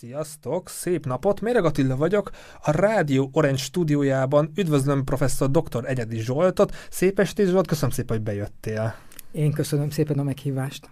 Sziasztok, szép napot! Mérő Attila vagyok, a Rádió Orange stúdiójában üdvözlöm professzor dr. Enyedi Zsoltot. Szép estét, Zsolt, köszönöm szépen, hogy bejöttél. Én köszönöm szépen a meghívást.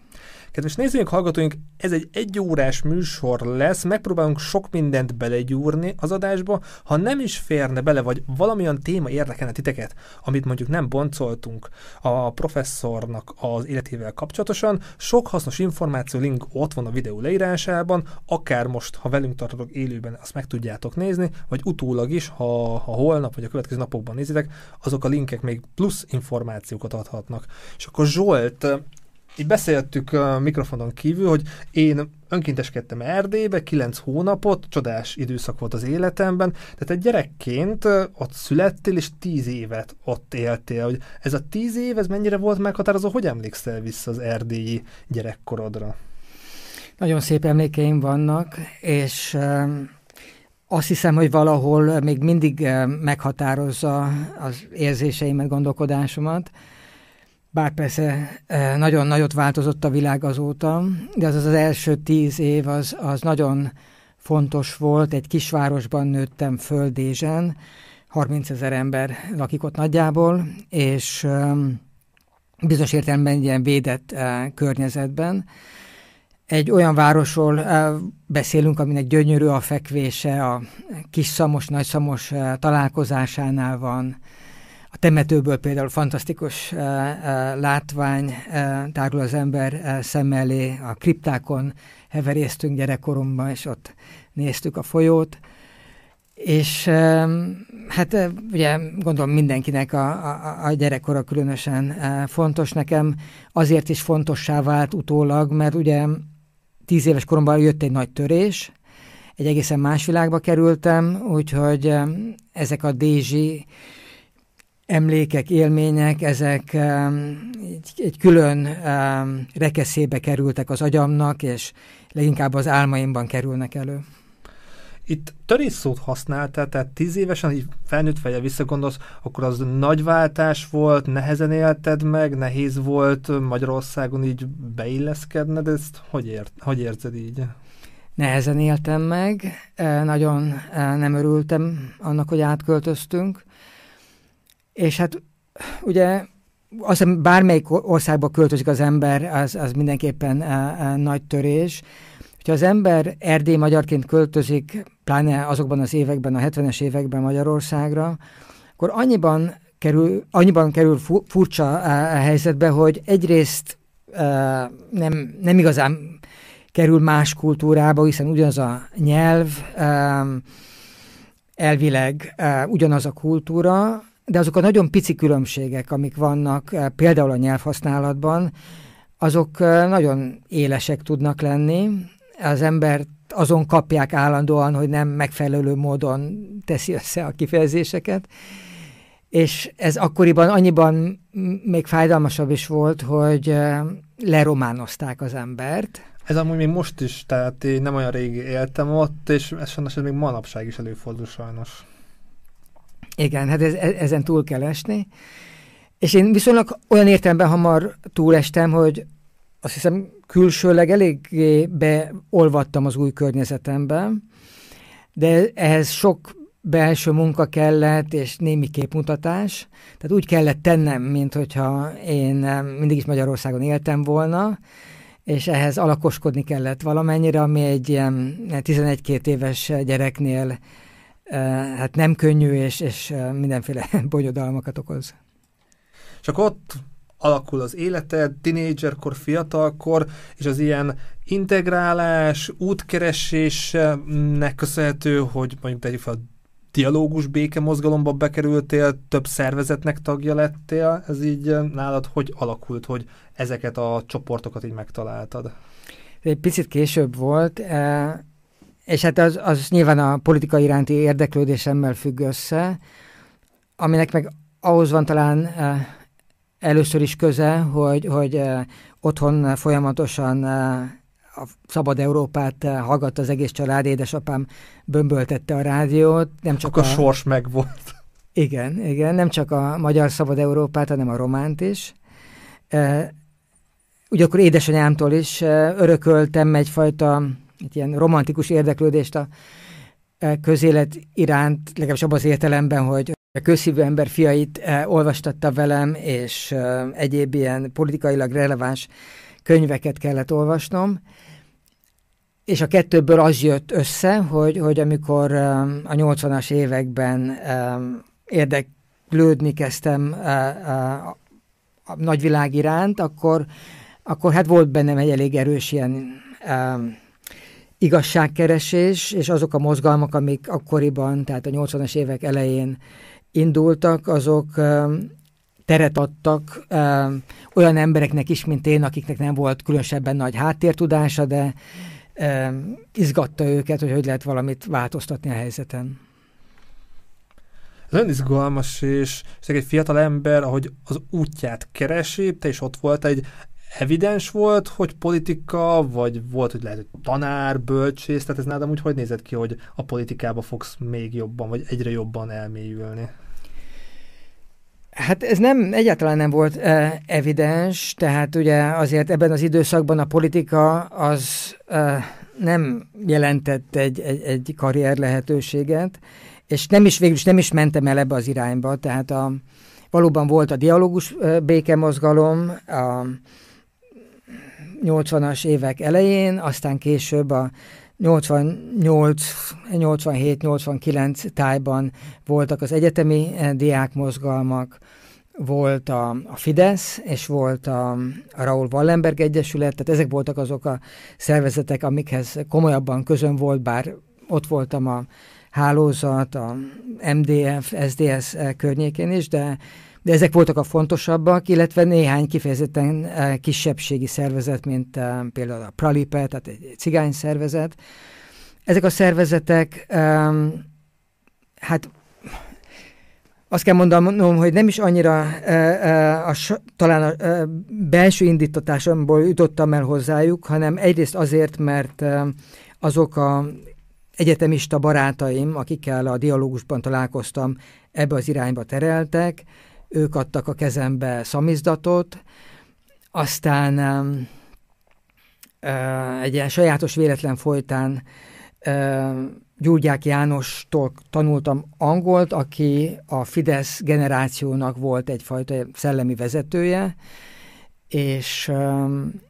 Kedves nézőink, hallgatóink, ez egy egyórás műsor lesz, megpróbálunk sok mindent belegyúrni az adásba, ha nem is férne bele, vagy valamilyen téma érdekelne titeket, amit mondjuk nem boncoltunk a professzornak az életével kapcsolatosan. Sok hasznos információ link ott van a videó leírásában, akár most, ha velünk tartotok élőben, azt meg tudjátok nézni, vagy utólag is, ha holnap vagy a következő napokban nézitek, azok a linkek még plusz információkat adhatnak. És akkor Zsolt, így beszéltük a mikrofonon kívül, hogy én önkénteskedtem Erdélybe, 9 hónapot, csodás időszak volt az életemben, tehát egy gyerekként ott születtél, és 10 évet ott éltél. Hogy ez a 10 év, ez mennyire volt meghatározó? Hogy emlékszel vissza az erdélyi gyerekkorodra? Nagyon szép emlékeim vannak, és azt hiszem, hogy valahol még mindig meghatározza az érzéseimet, gondolkodásomat. Bár persze nagyon nagyot változott a világ azóta, de az első 10 év az nagyon fontos volt. Egy kisvárosban nőttem föl, Dézsen, 30 000 ember lakik ott nagyjából, és bizonyos értelemben egy ilyen védett környezetben. Egy olyan városról beszélünk, aminek gyönyörű a fekvése, a kis Szamos, nagy Szamos találkozásánál van. A Temetőből például fantasztikus látvány tárul az ember szem elé. A kriptákon heveréztünk gyerekkoromban, és ott néztük a folyót. És hát ugye gondolom mindenkinek a gyerekkora különösen fontos. Nekem azért is fontossá vált utólag, mert ugye 10 éves koromban jött egy nagy törés, egy egészen más világba kerültem, úgyhogy ezek a dézsi emlékek, élmények, ezek egy külön rekeszébe kerültek az agyamnak, és leginkább az álmaimban kerülnek elő. Itt törésszót használtál, tehát 10 évesen, így felnőtt fejjel visszagondolsz, akkor az nagy váltás volt, nehezen élted meg, nehéz volt Magyarországon így beilleszkedned, ezt hogy érzed így? Nehezen éltem meg, nagyon nem örültem annak, hogy átköltöztünk. És hát ugye azt hiszem, bármelyik országba költözik az ember, az mindenképpen nagy törés. Hogyha az ember erdélyi magyarként költözik, pláne azokban az években, a 70-es években Magyarországra, akkor annyiban kerül furcsa helyzetbe, hogy egyrészt nem igazán kerül más kultúrába, hiszen ugyanaz a nyelv, elvileg ugyanaz a kultúra, de azok a nagyon pici különbségek, amik vannak például a nyelvhasználatban, azok nagyon élesek tudnak lenni. Az embert azon kapják állandóan, hogy nem megfelelő módon teszi össze a kifejezéseket. És ez akkoriban annyiban még fájdalmasabb is volt, hogy lerománozták az embert. Ez amúgy még most is, tehát én nem olyan rég éltem ott, és ez sajnos még manapság is előfordul sajnos. Igen, hát ezen túl kell esni. És én viszonylag olyan értelemben hamar túlestem, hogy azt hiszem külsőleg eléggé beolvadtam az új környezetembe, de ehhez sok belső munka kellett, és némi képmutatás. Tehát úgy kellett tennem, mint hogyha én mindig is Magyarországon éltem volna, és ehhez alakoskodni kellett valamennyire, ami egy ilyen 11-12 éves gyereknél hát nem könnyű, és mindenféle bonyodalmakat okoz. Csak ott alakul az életed, tinédzserkor, fiatalkor, és az ilyen integrálás, útkeresésnek köszönhető, hogy mondjuk tegyük fel, a dialógus béke mozgalomba bekerültél, több szervezetnek tagja lettél, ez így nálad hogy alakult, hogy ezeket a csoportokat így megtaláltad? Egy picit később volt, és hát az nyilván a politika iránti érdeklődésemmel függ össze, aminek meg ahhoz van talán először is köze, hogy otthon folyamatosan a Szabad Európát hallgatta az egész család, édesapám bömböltette a rádiót. Nem csak akkor a sors megvolt. Igen, nem csak a magyar Szabad Európát, hanem a románt is. Ugyanakkor édesanyámtól is örököltem egyfajta egy ilyen romantikus érdeklődést a közélet iránt, legalábbis abban az értelemben, hogy a közhívő ember fiait olvastatta velem, és egyéb ilyen politikailag releváns könyveket kellett olvasnom. És a kettőből az jött össze, hogy amikor a 80-as években érdeklődni kezdtem a nagyvilág iránt, akkor hát volt bennem egy elég erős ilyen igazságkeresés, és azok a mozgalmak, amik akkoriban, tehát a 80-as évek elején indultak, azok teret adtak olyan embereknek is, mint én, akiknek nem volt különösebben nagy háttértudása, de izgatta őket, hogy lehet valamit változtatni a helyzeten. Ez nagyon izgalmas, és egy fiatal ember, ahogy az útját keresi, te is ott volt, egy evidens volt, hogy politika, vagy volt, hogy lehet, hogy tanár, bölcsész, tehát ez nálam úgy hogy nézett ki, hogy a politikába fogsz még jobban, vagy egyre jobban elmélyülni? Hát ez egyáltalán nem volt evidens, tehát ugye azért ebben az időszakban a politika az nem jelentett egy karrier lehetőséget, és végül is nem mentem el ebbe az irányba, tehát valóban volt a dialógus békemozgalom a 80-as évek elején, aztán később a 87-89 tájban voltak az egyetemi diákmozgalmak, volt a Fidesz, és volt a Raul Wallenberg Egyesület, tehát ezek voltak azok a szervezetek, amikhez komolyabban közöm volt, bár ott voltam a Hálózat, a MDF, SDS környékén is, de ezek voltak a fontosabbak, illetve néhány kifejezetten kisebbségi szervezet, mint például a Pralipe, tehát egy cigány szervezet. Ezek a szervezetek, hát azt kell mondanom, hogy nem is annyira talán a belső indítatásomból jutottam el hozzájuk, hanem egyrészt azért, mert azok a egyetemista barátaim, akikkel a dialógusban találkoztam, ebbe az irányba tereltek, ők adtak a kezembe szamizdatot, aztán egy ilyen sajátos véletlen folytán Gyurgyák Jánostól tanultam angolt, aki a Fidesz generációnak volt egyfajta szellemi vezetője, és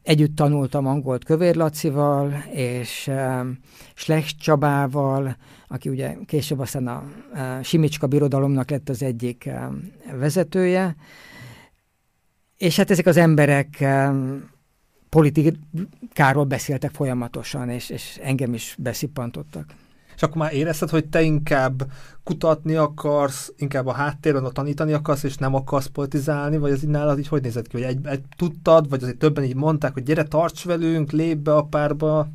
együtt tanultam angolt Kövér Lacival, és Schlecht Csabával, aki ugye később aztán a Simicska birodalomnak lett az egyik vezetője, és hát ezek az emberek politikáról beszéltek folyamatosan, és engem is beszippantottak. És akkor már érezted, hogy te inkább kutatni akarsz, inkább a háttérben tanítani akarsz, és nem akarsz politizálni, vagy ez így nálad így hogy nézett ki? Hogy tudtad, vagy azért többen így mondták, hogy gyere, tarts velünk, lépj be a párba?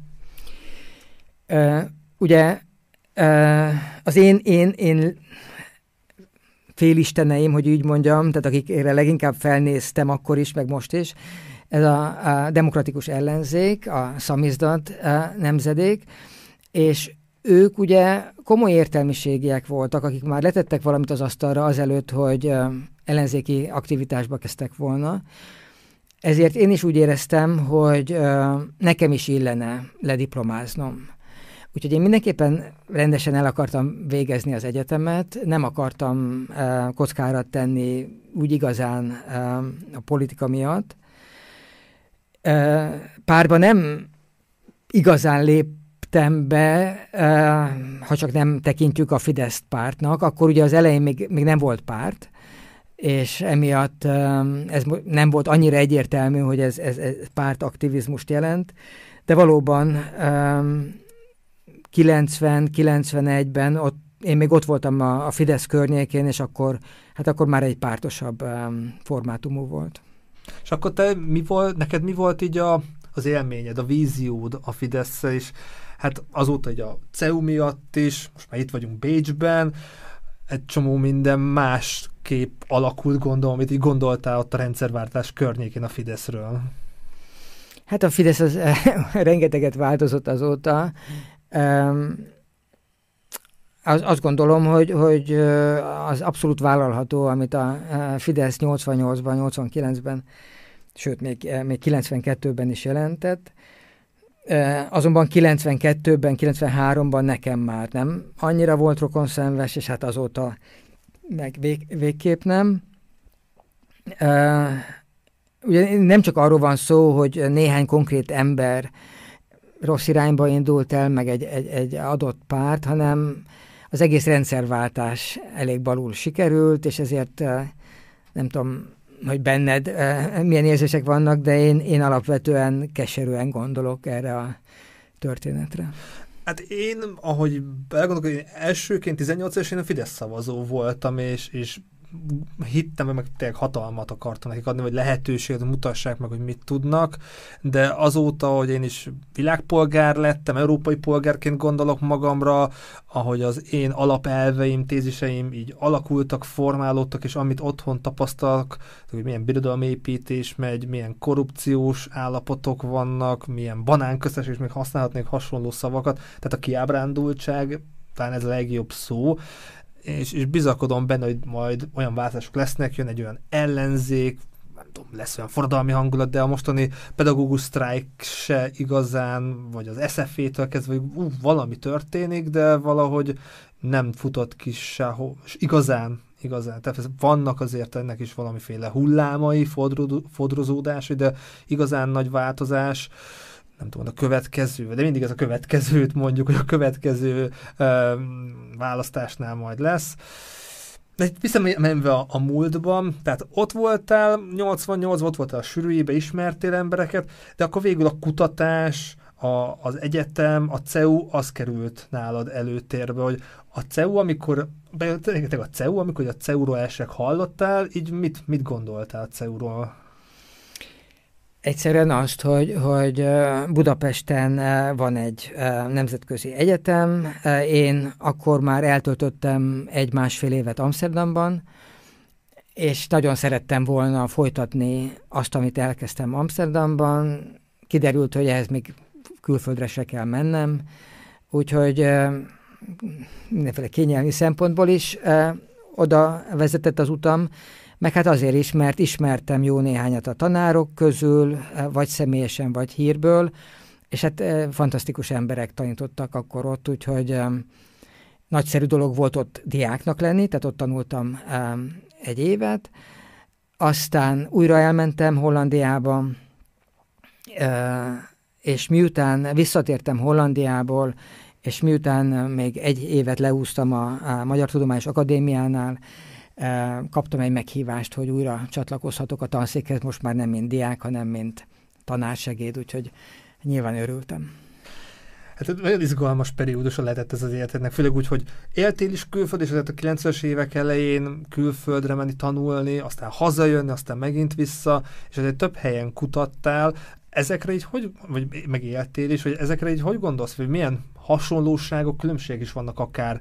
Ugye az én félisteneim, hogy így mondjam, tehát akikre leginkább felnéztem akkor is, meg most is, ez a demokratikus ellenzék, a szamizdat nemzedék, és ők ugye komoly értelmiségiek voltak, akik már letettek valamit az asztalra azelőtt, hogy ellenzéki aktivitásba kezdtek volna. Ezért én is úgy éreztem, hogy nekem is illene lediplomáznom. Úgyhogy én mindenképpen rendesen el akartam végezni az egyetemet, nem akartam kockára tenni úgy igazán a politika miatt. Párba nem igazán léptem be, ha csak nem tekintjük a Fidesz pártnak, akkor ugye az elején még nem volt párt, és emiatt ez nem volt annyira egyértelmű, hogy ez pártaktivizmust jelent, de valóban 90-91-ben én még ott voltam a Fidesz környékén, és akkor már egy pártosabb formátumú volt. És akkor neked mi volt így az élményed, a víziód a Fidesz-szel is? Hát azóta így a CEU miatt is, most már itt vagyunk Bécsben, egy csomó minden más kép alakult, gondolom, amit így gondoltál ott a rendszerváltás környékén a Fideszről. Hát a Fidesz az rengeteget változott azóta. Azt gondolom, hogy az abszolút vállalható, amit a Fidesz 88-ban, 89-ben, sőt még 92-ben is jelentett. Azonban 92-ben, 93-ban nekem már nem annyira volt rokonszenves, és hát azóta meg végképp nem. Ugye nem csak arról van szó, hogy néhány konkrét ember rossz irányba indult el, meg egy adott párt, hanem az egész rendszerváltás elég balul sikerült, és ezért nem tudom, hogy benned milyen érzések vannak, de én alapvetően keserűen gondolok erre a történetre. Hát én, ahogy elgondolok, én elsőként 18 évesen a Fidesz szavazó voltam, és hittem, hogy meg tényleg hatalmat akartam nekik adni, vagy lehetőséget mutassák meg, hogy mit tudnak, de azóta, hogy én is világpolgár lettem, európai polgárként gondolok magamra, ahogy az én alapelveim, téziseim így alakultak, formálódtak, és amit otthon tapasztaltak, hogy milyen birodalomépítés megy, milyen korrupciós állapotok vannak, milyen banánköztes, és még használhatnék hasonló szavakat, tehát a kiábrándultság, talán ez a legjobb szó, és bizakodom benne, hogy majd olyan változások lesznek, jön egy olyan ellenzék, nem tudom, lesz olyan forradalmi hangulat, de a mostani pedagógus sztrájk se igazán, vagy az SZF-től kezdve, hogy valami történik, de valahogy nem futott ki sehol, és igazán. Tehát vannak azért ennek is valamiféle hullámai, fodrozódásai, de igazán nagy változás, nem tudom, a következő, de mindig ez a következőt mondjuk, hogy a következő választásnál majd lesz. De visszamenve a múltban, tehát ott voltál, 88-ban ott voltál a sűrűjébe, ismertél embereket, de akkor végül a kutatás, az egyetem, a CEU, az került nálad előtérbe, hogy a CEU, amikor a CEU-ról elsőleg hallottál, így mit gondoltál a CEU-ról? Egyszerűen azt, hogy Budapesten van egy nemzetközi egyetem. Én akkor már eltöltöttem 1,5 évet Amsterdamban, és nagyon szerettem volna folytatni azt, amit elkezdtem Amsterdamban. Kiderült, hogy ehhez még külföldre se kell mennem, úgyhogy mindenféle kényelmi szempontból is oda vezetett az utam, meg hát azért is, mert ismertem jó néhányat a tanárok közül, vagy személyesen, vagy hírből, és hát fantasztikus emberek tanítottak akkor ott, úgyhogy nagyszerű dolog volt ott diáknak lenni, tehát ott tanultam egy évet, aztán újra elmentem Hollandiába, és miután visszatértem Hollandiából, és miután még egy évet leúztam a Magyar Tudományos Akadémiánál, kaptam egy meghívást, hogy újra csatlakozhatok a tanszékhez, most már nem mint diák, hanem mint tanársegéd, úgyhogy nyilván örültem. Hát nagyon izgalmas periódusa lehetett ez az életednek, főleg úgy, hogy éltél is külföldön, és azért a 90-es évek elején külföldre menni, tanulni, aztán hazajönni, aztán megint vissza, és azért több helyen kutattál. Ezekre így hogy, vagy megéltél is, hogy ezekre így hogy gondolsz, hogy milyen hasonlóságok, különbségek is vannak akár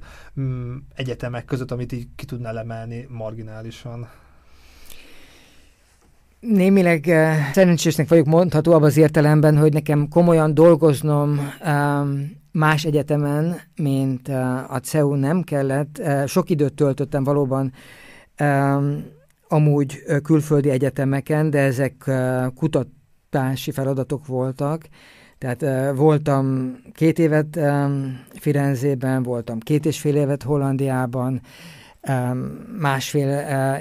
egyetemek között, amit így ki tudnál emelni marginálisan? Némileg szerencsésnek vagyok mondható abban az értelemben, hogy nekem komolyan dolgoznom más egyetemen, mint a CEU nem kellett. Sok időt töltöttem valóban amúgy külföldi egyetemeken, de ezek kutatási feladatok voltak. Tehát voltam 2 évet Firenzében, voltam 2,5 évet Hollandiában, másfél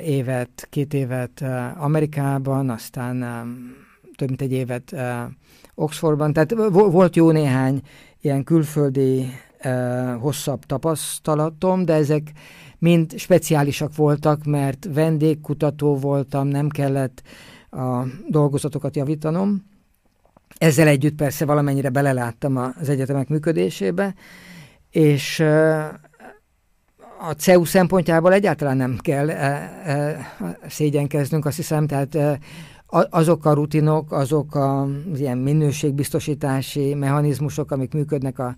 évet, 2 évet Amerikában, aztán több mint egy évet Oxfordban. Tehát volt jó néhány ilyen külföldi hosszabb tapasztalatom, de ezek mind speciálisak voltak, mert vendégkutató voltam, nem kellett a dolgozatokat javítanom. Ezzel együtt persze valamennyire beleláttam az egyetemek működésébe, és a CEU szempontjából egyáltalán nem kell szégyenkeznünk, azt hiszem, tehát azok a rutinok, azok az ilyen minőségbiztosítási mechanizmusok, amik működnek a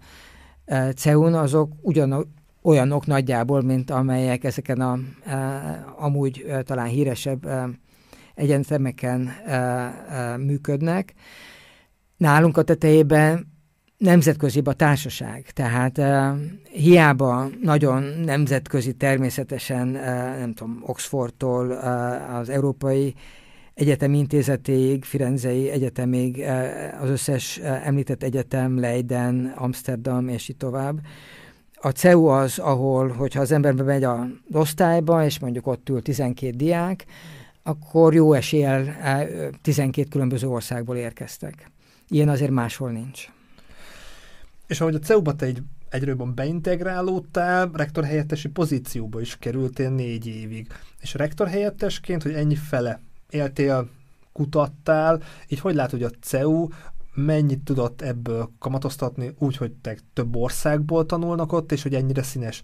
CEU-n, azok olyanok nagyjából, mint amelyek ezeken amúgy talán híresebb egyetemeken működnek. Nálunk a tetejében nemzetközibb a társaság, tehát hiába nagyon nemzetközi természetesen, nem tudom, Oxfordtól az európai egyetemi intézetéig, Firenzei egyetemig, az összes említett egyetem, Leiden, Amsterdam és így tovább. A CEU az, ahol, hogyha az ember bemegy az osztályba, és mondjuk ott ül 12 diák, akkor jó eséllyel 12 különböző országból érkeztek. Ilyen azért máshol nincs. És ahogy a CEU-ba te egyre jobban beintegrálódtál, rektorhelyettesi pozícióba is kerültél 4 évig. És rektorhelyettesként, hogy ennyi fele éltél, kutattál, így hogy látod, hogy a CEU mennyit tudott ebből kamatoztatni úgy, hogy te több országból tanulnak ott, és hogy ennyire színes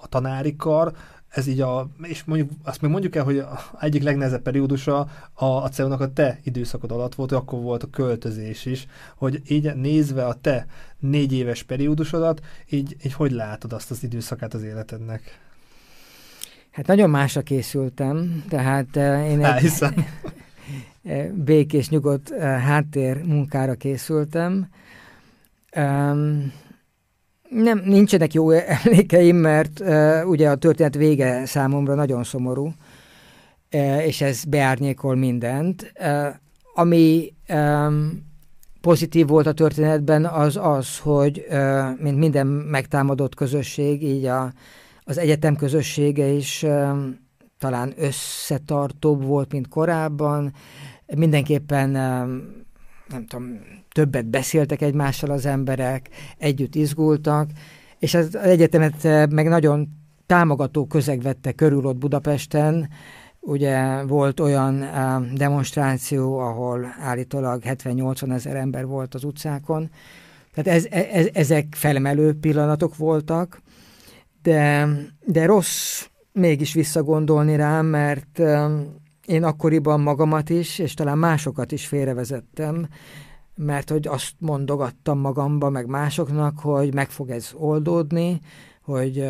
a tanári kar, ez így és mondjuk, azt még mondjuk el, hogy egyik legnehezebb periódusa a CEU-nak a te időszakod alatt volt, akkor volt a költözés is, hogy így nézve a te 4 éves periódusodat, így hogy látod azt az időszakát az életednek? Hát nagyon másra készültem, tehát én egy békés, nyugodt háttér munkára készültem. Nem, nincsenek jó emlékeim, mert ugye a történet vége számomra nagyon szomorú, és ez beárnyékol mindent. Ami pozitív volt a történetben az, hogy mint minden megtámadott közösség, így az egyetem közössége is talán összetartóbb volt, mint korábban. Mindenképpen, nem tudom, többet beszéltek egymással az emberek, együtt izgultak, és az egyetemet meg nagyon támogató közeg vette körül ott Budapesten. Ugye volt olyan demonstráció, ahol állítólag 70-80 ezer ember volt az utcákon. Tehát ezek felemelő pillanatok voltak, de rossz mégis visszagondolni rám, mert én akkoriban magamat is, és talán másokat is félrevezettem, mert hogy azt mondogattam magamba, meg másoknak, hogy meg fog ez oldódni, hogy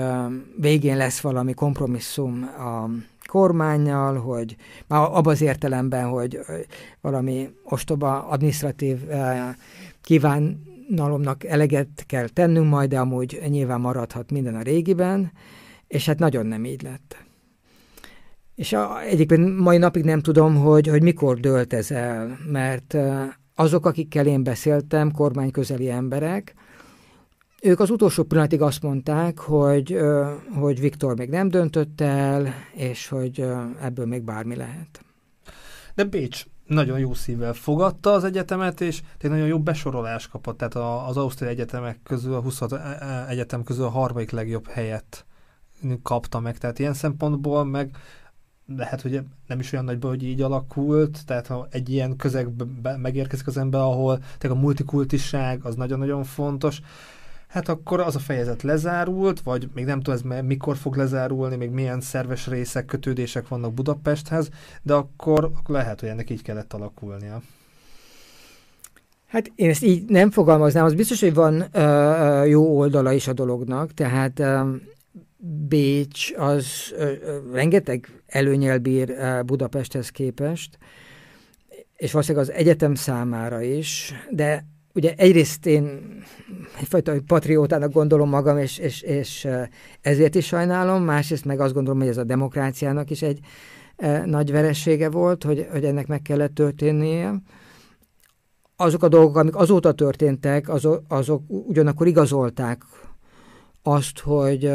végén lesz valami kompromisszum a kormánnyal, hogy már abban az értelemben, hogy valami ostoba adminisztratív kívánalomnak eleget kell tennünk majd, de amúgy nyilván maradhat minden a régiben, és hát nagyon nem így lett. És egyébként mai napig nem tudom, hogy mikor dőlt ez el, mert azok, akikkel én beszéltem, kormányközeli emberek, ők az utolsó pillanatig azt mondták, hogy Viktor még nem döntött el, és hogy ebből még bármi lehet. De Bécs nagyon jó szívvel fogadta az egyetemet, és tényleg nagyon jó besorolást kapott, tehát az ausztriai egyetemek közül, a 26 egyetem közül a 3. legjobb helyet kapta meg, tehát ilyen szempontból meg lehet, hogy nem is olyan nagyban, hogy így alakult, tehát ha egy ilyen közegbe megérkezik az ember, ahol tehát a multikultiság az nagyon-nagyon fontos, hát akkor az a fejezet lezárult, vagy még nem tudom, ez mikor fog lezárulni, még milyen szerves részek, kötődések vannak Budapesthez, de akkor lehet, hogy ennek így kellett alakulnia. Hát én ezt így nem fogalmaznám, az biztos, hogy van jó oldala is a dolognak, tehát Bécs az rengeteg előnyel bír Budapesthez képest, és valószínűleg az egyetem számára is, de ugye egyrészt én egyfajta patriótának gondolom magam, és ezért is sajnálom, másrészt meg azt gondolom, hogy ez a demokráciának is egy nagy veresége volt, hogy ennek meg kellett történnie. Azok a dolgok, amik azóta történtek, azok ugyanakkor igazolták azt, hogy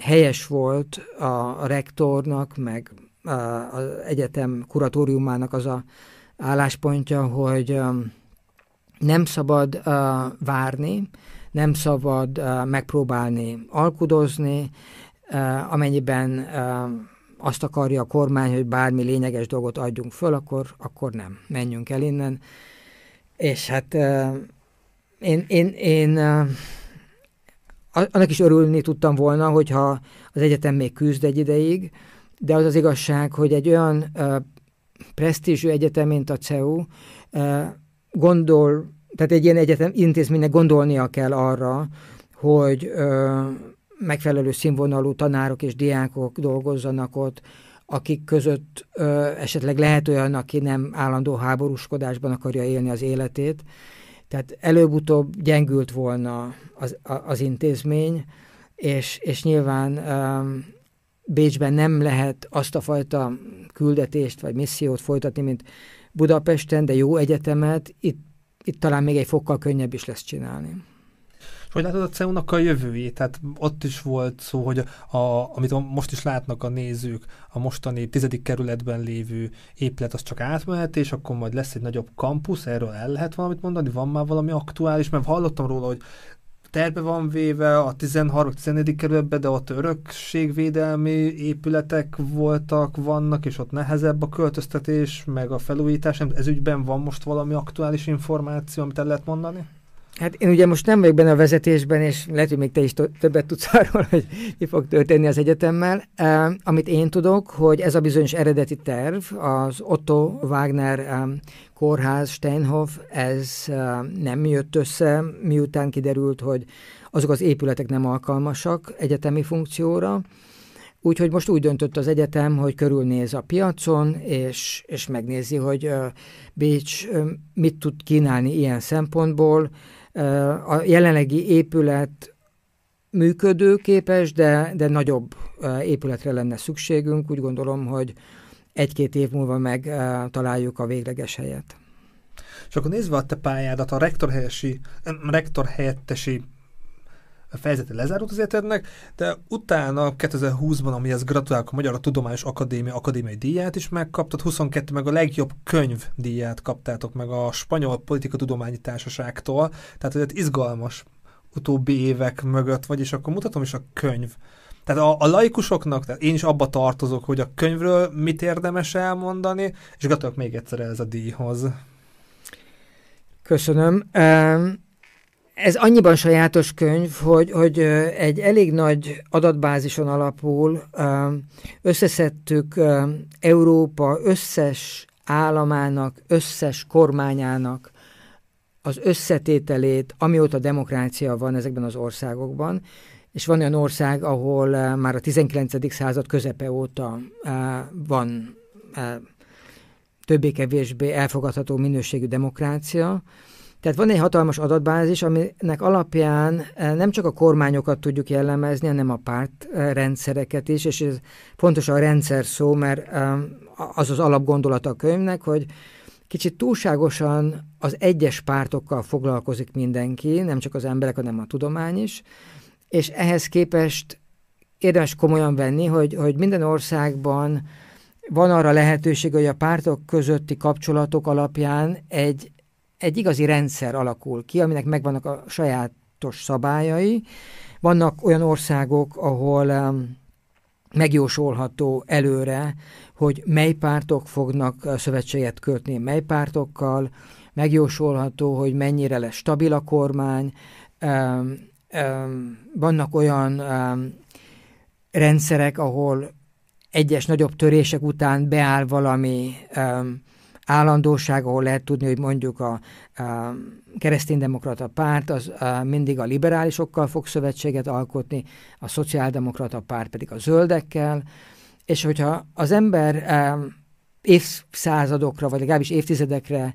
helyes volt a rektornak, meg az egyetem kuratóriumának az a álláspontja, hogy nem szabad várni, nem szabad megpróbálni alkudozni, amennyiben azt akarja a kormány, hogy bármi lényeges dolgot adjunk föl, akkor nem, menjünk el innen. És hát én annak is örülni tudtam volna, hogyha az egyetem még küzd egy ideig, de az az igazság, hogy egy olyan presztízsű egyetem, mint a CEU, tehát egy ilyen egyetem intézménynek gondolnia kell arra, hogy megfelelő színvonalú tanárok és diákok dolgozzanak ott, akik között esetleg lehet olyan, aki nem állandó háborúskodásban akarja élni az életét. Tehát előbb-utóbb gyengült volna az intézmény, és nyilván Bécsben nem lehet azt a fajta küldetést vagy missziót folytatni, mint Budapesten, de jó egyetemet, itt talán még egy fokkal könnyebb is lesz csinálni. Hogy látod a CEU-nak a jövőjét? Tehát ott is volt szó, hogy amit most is látnak a nézők, a mostani 10. kerületben lévő épület az csak átmehet, és akkor majd lesz egy nagyobb kampusz, erről el lehet valamit mondani? Van már valami aktuális? Mert hallottam róla, hogy terve van véve a 13.-14. kerületben, de ott örökségvédelmi épületek voltak, vannak, és ott nehezebb a költöztetés, meg a felújítás. Ez ügyben van most valami aktuális információ, amit el lehet mondani? Hát én ugye most nem vagyok benne a vezetésben, és lehet, hogy még te is többet tudsz arról, hogy mi fog történni az egyetemmel. Amit én tudok, hogy ez a bizonyos eredeti terv, az Otto Wagner kórház, Steinhoff, ez nem jött össze, miután kiderült, hogy azok az épületek nem alkalmasak egyetemi funkcióra. Úgyhogy most úgy döntött az egyetem, hogy körülnéz a piacon, és megnézi, hogy Bécs mit tud kínálni ilyen szempontból. A jelenlegi épület működőképes, de nagyobb épületre lenne szükségünk. Úgy gondolom, hogy 1-2 év múlva megtaláljuk a végleges helyet. És akkor nézve a te pályádat, a rektorhelyettesi fejezete lezárult az életednek, de utána 2020-ban, amihez gratulálok, a Magyar Tudományos Akadémia akadémiai díját is megkaptad, 22 meg a legjobb könyv díját kaptátok meg a Spanyol Politika Tudományi Társaságtól, tehát ez izgalmas utóbbi évek mögött, vagyis akkor mutatom is a könyv. Tehát a laikusoknak, tehát én is abba tartozok, hogy a könyvről mit érdemes elmondani, és gratulálok még egyszer ez a díjhoz. Köszönöm. Ez annyiban sajátos könyv, hogy egy elég nagy adatbázison alapul összeszedtük Európa összes államának, összes kormányának az összetételét, amióta demokrácia van ezekben az országokban, és van olyan ország, ahol már a 19. század közepe óta van többé-kevésbé elfogadható minőségű demokrácia. Tehát van egy hatalmas adatbázis, aminek alapján nem csak a kormányokat tudjuk jellemezni, hanem a pártrendszereket is, és ez fontos a rendszer szó, mert az az alapgondolata a könyvnek, hogy kicsit túlságosan az egyes pártokkal foglalkozik mindenki, nem csak az emberek, hanem a tudomány is, és ehhez képest érdemes komolyan venni, hogy minden országban van arra lehetőség, hogy a pártok közötti kapcsolatok alapján egy igazi rendszer alakul ki, aminek megvannak a sajátos szabályai. Vannak olyan országok, ahol megjósolható előre, hogy mely pártok fognak szövetséget kötni mely pártokkal, megjósolható, hogy mennyire lesz stabil a kormány. Vannak olyan rendszerek, ahol egyes nagyobb törések után beáll valami állandóság, ahol lehet tudni, hogy mondjuk a kereszténydemokrata párt az mindig a liberálisokkal fog szövetséget alkotni, a szociáldemokrata párt pedig a zöldekkel, és hogyha az ember évszázadokra, vagy legalábbis évtizedekre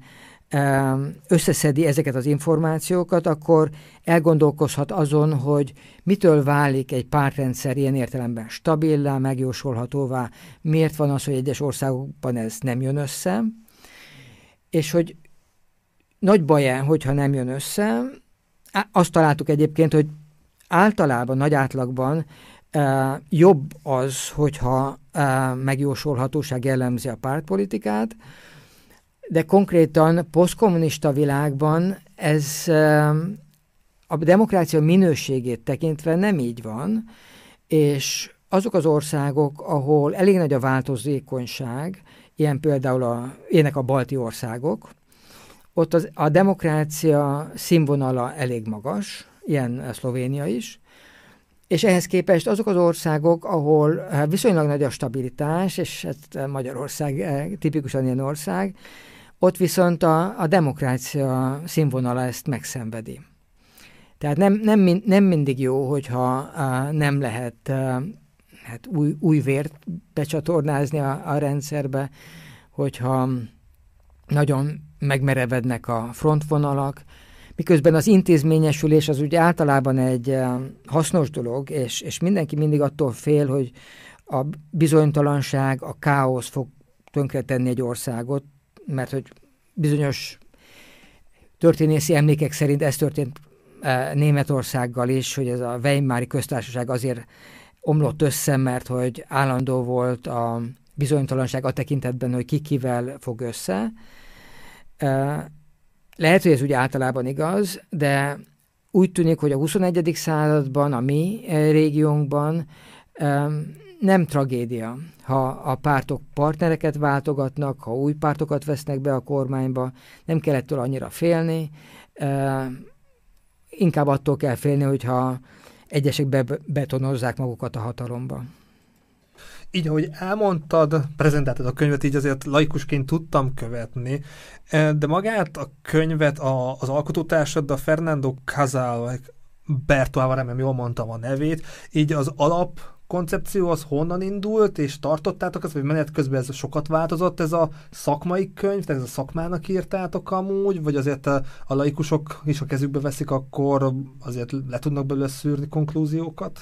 összeszedi ezeket az információkat, akkor elgondolkozhat azon, hogy mitől válik egy pártrendszer ilyen értelemben stabillá, megjósolhatóvá, miért van az, hogy egyes országokban ez nem jön össze, és hogy nagy baj-e, hogyha nem jön össze. Azt találtuk egyébként, hogy általában, nagy átlagban jobb az, hogyha megjósolhatóság jellemzi a pártpolitikát, de konkrétan posztkommunista világban ez a demokrácia minőségét tekintve nem így van, és azok az országok, ahol elég nagy a változékonyság, ilyen például ilyenek a balti országok, ott a demokrácia színvonala elég magas, ilyen Szlovénia is, és ehhez képest azok az országok, ahol viszonylag nagy a stabilitás, és hát Magyarország tipikusan ilyen ország, ott viszont a demokrácia színvonala ezt megszenvedi. Tehát nem mindig jó, hogyha nem lehet új vért becsatornázni a rendszerbe, hogyha nagyon megmerevednek a frontvonalak, miközben az intézményesülés az úgy általában egy hasznos dolog, és mindenki mindig attól fél, hogy a bizonytalanság, a káosz fog tönkretenni egy országot, mert hogy bizonyos történészi emlékek szerint ez történt Németországgal is, hogy ez a Weimári köztársaság azért omlott össze, mert hogy állandó volt a bizonytalanság a tekintetben, hogy ki kivel fog össze. Lehet, hogy ez úgy általában igaz, de úgy tűnik, hogy a 21. században, a mi régiónkban nem tragédia, ha a pártok partnereket váltogatnak, ha új pártokat vesznek be a kormányba, nem kell ettől annyira félni, inkább attól kell félni, hogyha egyesek bebetonozzák magukat a hatalomba. Így, ahogy elmondtad, prezentáltad a könyvet, így azért laikusként tudtam követni, de magát a könyvet az alkotótársad, a Fernando Casal Bertoávarán, nem jól mondtam a nevét, így az alapkoncepció az honnan indult, és tartottátok ezt, vagy menet közben ez sokat változott, ez a szakmai könyv, tehát ez a szakmának írtátok amúgy, vagy azért a laikusok is a kezükbe veszik, akkor azért le tudnak belőle szűrni konklúziókat?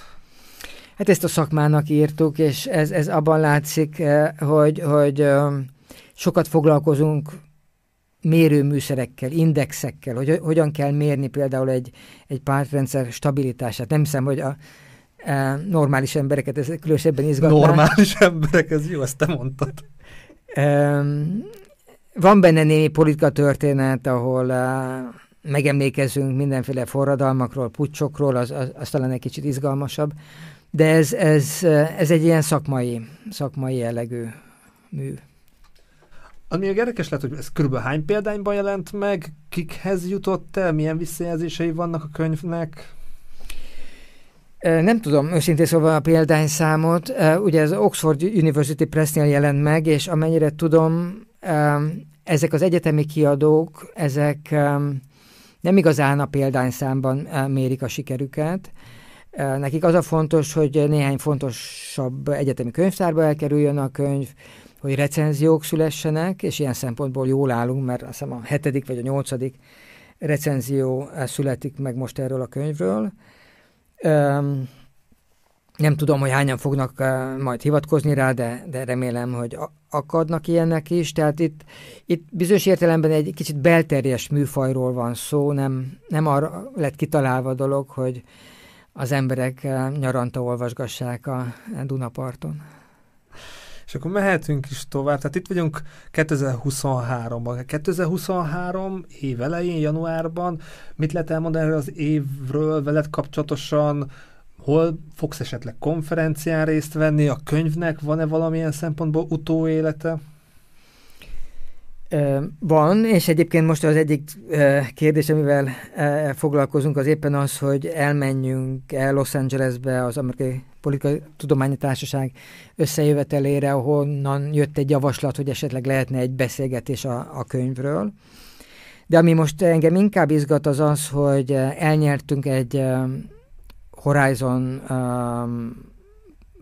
Hát ezt a szakmának írtuk, és ez abban látszik, hogy sokat foglalkozunk mérőműszerekkel, indexekkel, hogy hogyan kell mérni például egy pártrendszer stabilitását. Nem hiszem, hogy a normális embereket ez különösebben izgatná. Normális emberek, ez jó, ezt te mondtad. Van benne némi politikatörténet, ahol megemlékezünk mindenféle forradalmakról, puccsokról, az talán egy kicsit izgalmasabb. De ez egy ilyen szakmai jellegű mű. Ami érdekes lehet, hogy ez körülbelül hány példányban jelent meg, kikhez jutott el, milyen visszajelzései vannak a könyvnek? Nem tudom őszintén szóval a példányszámot. Ugye az Oxford University Pressnél jelent meg, és amennyire tudom, ezek az egyetemi kiadók, ezek nem igazán a példányszámban mérik a sikerüket. Nekik az a fontos, hogy néhány fontosabb egyetemi könyvtárba elkerüljön a könyv, hogy recenziók szülessenek, és ilyen szempontból jól állunk, mert azt hiszem a 7. vagy a 8. recenzió születik meg most erről a könyvről. Nem tudom, hogy hányan fognak majd hivatkozni rá, de remélem, hogy akadnak ilyenek is. Tehát itt bizonyos értelemben egy kicsit belterjes műfajról van szó, nem arra lett kitalálva a dolog, hogy az emberek nyaranta olvasgassák a Dunaparton. És akkor mehetünk is tovább. Tehát itt vagyunk 2023-ban. 2023 év elején, januárban. Mit lehet elmondani erről az évről veled kapcsolatosan? Hol fogsz esetleg konferencián részt venni? A könyvnek van-e valamilyen szempontból utóélete? Van, és egyébként most az egyik kérdés, amivel foglalkozunk, az éppen az, hogy elmenjünk el Los Angelesbe az Amerikai Politikai Tudományi Társaság összejövetelére, ahonnan jött egy javaslat, hogy esetleg lehetne egy beszélgetés a könyvről. De ami most engem inkább izgat, az az, hogy elnyertünk egy Horizon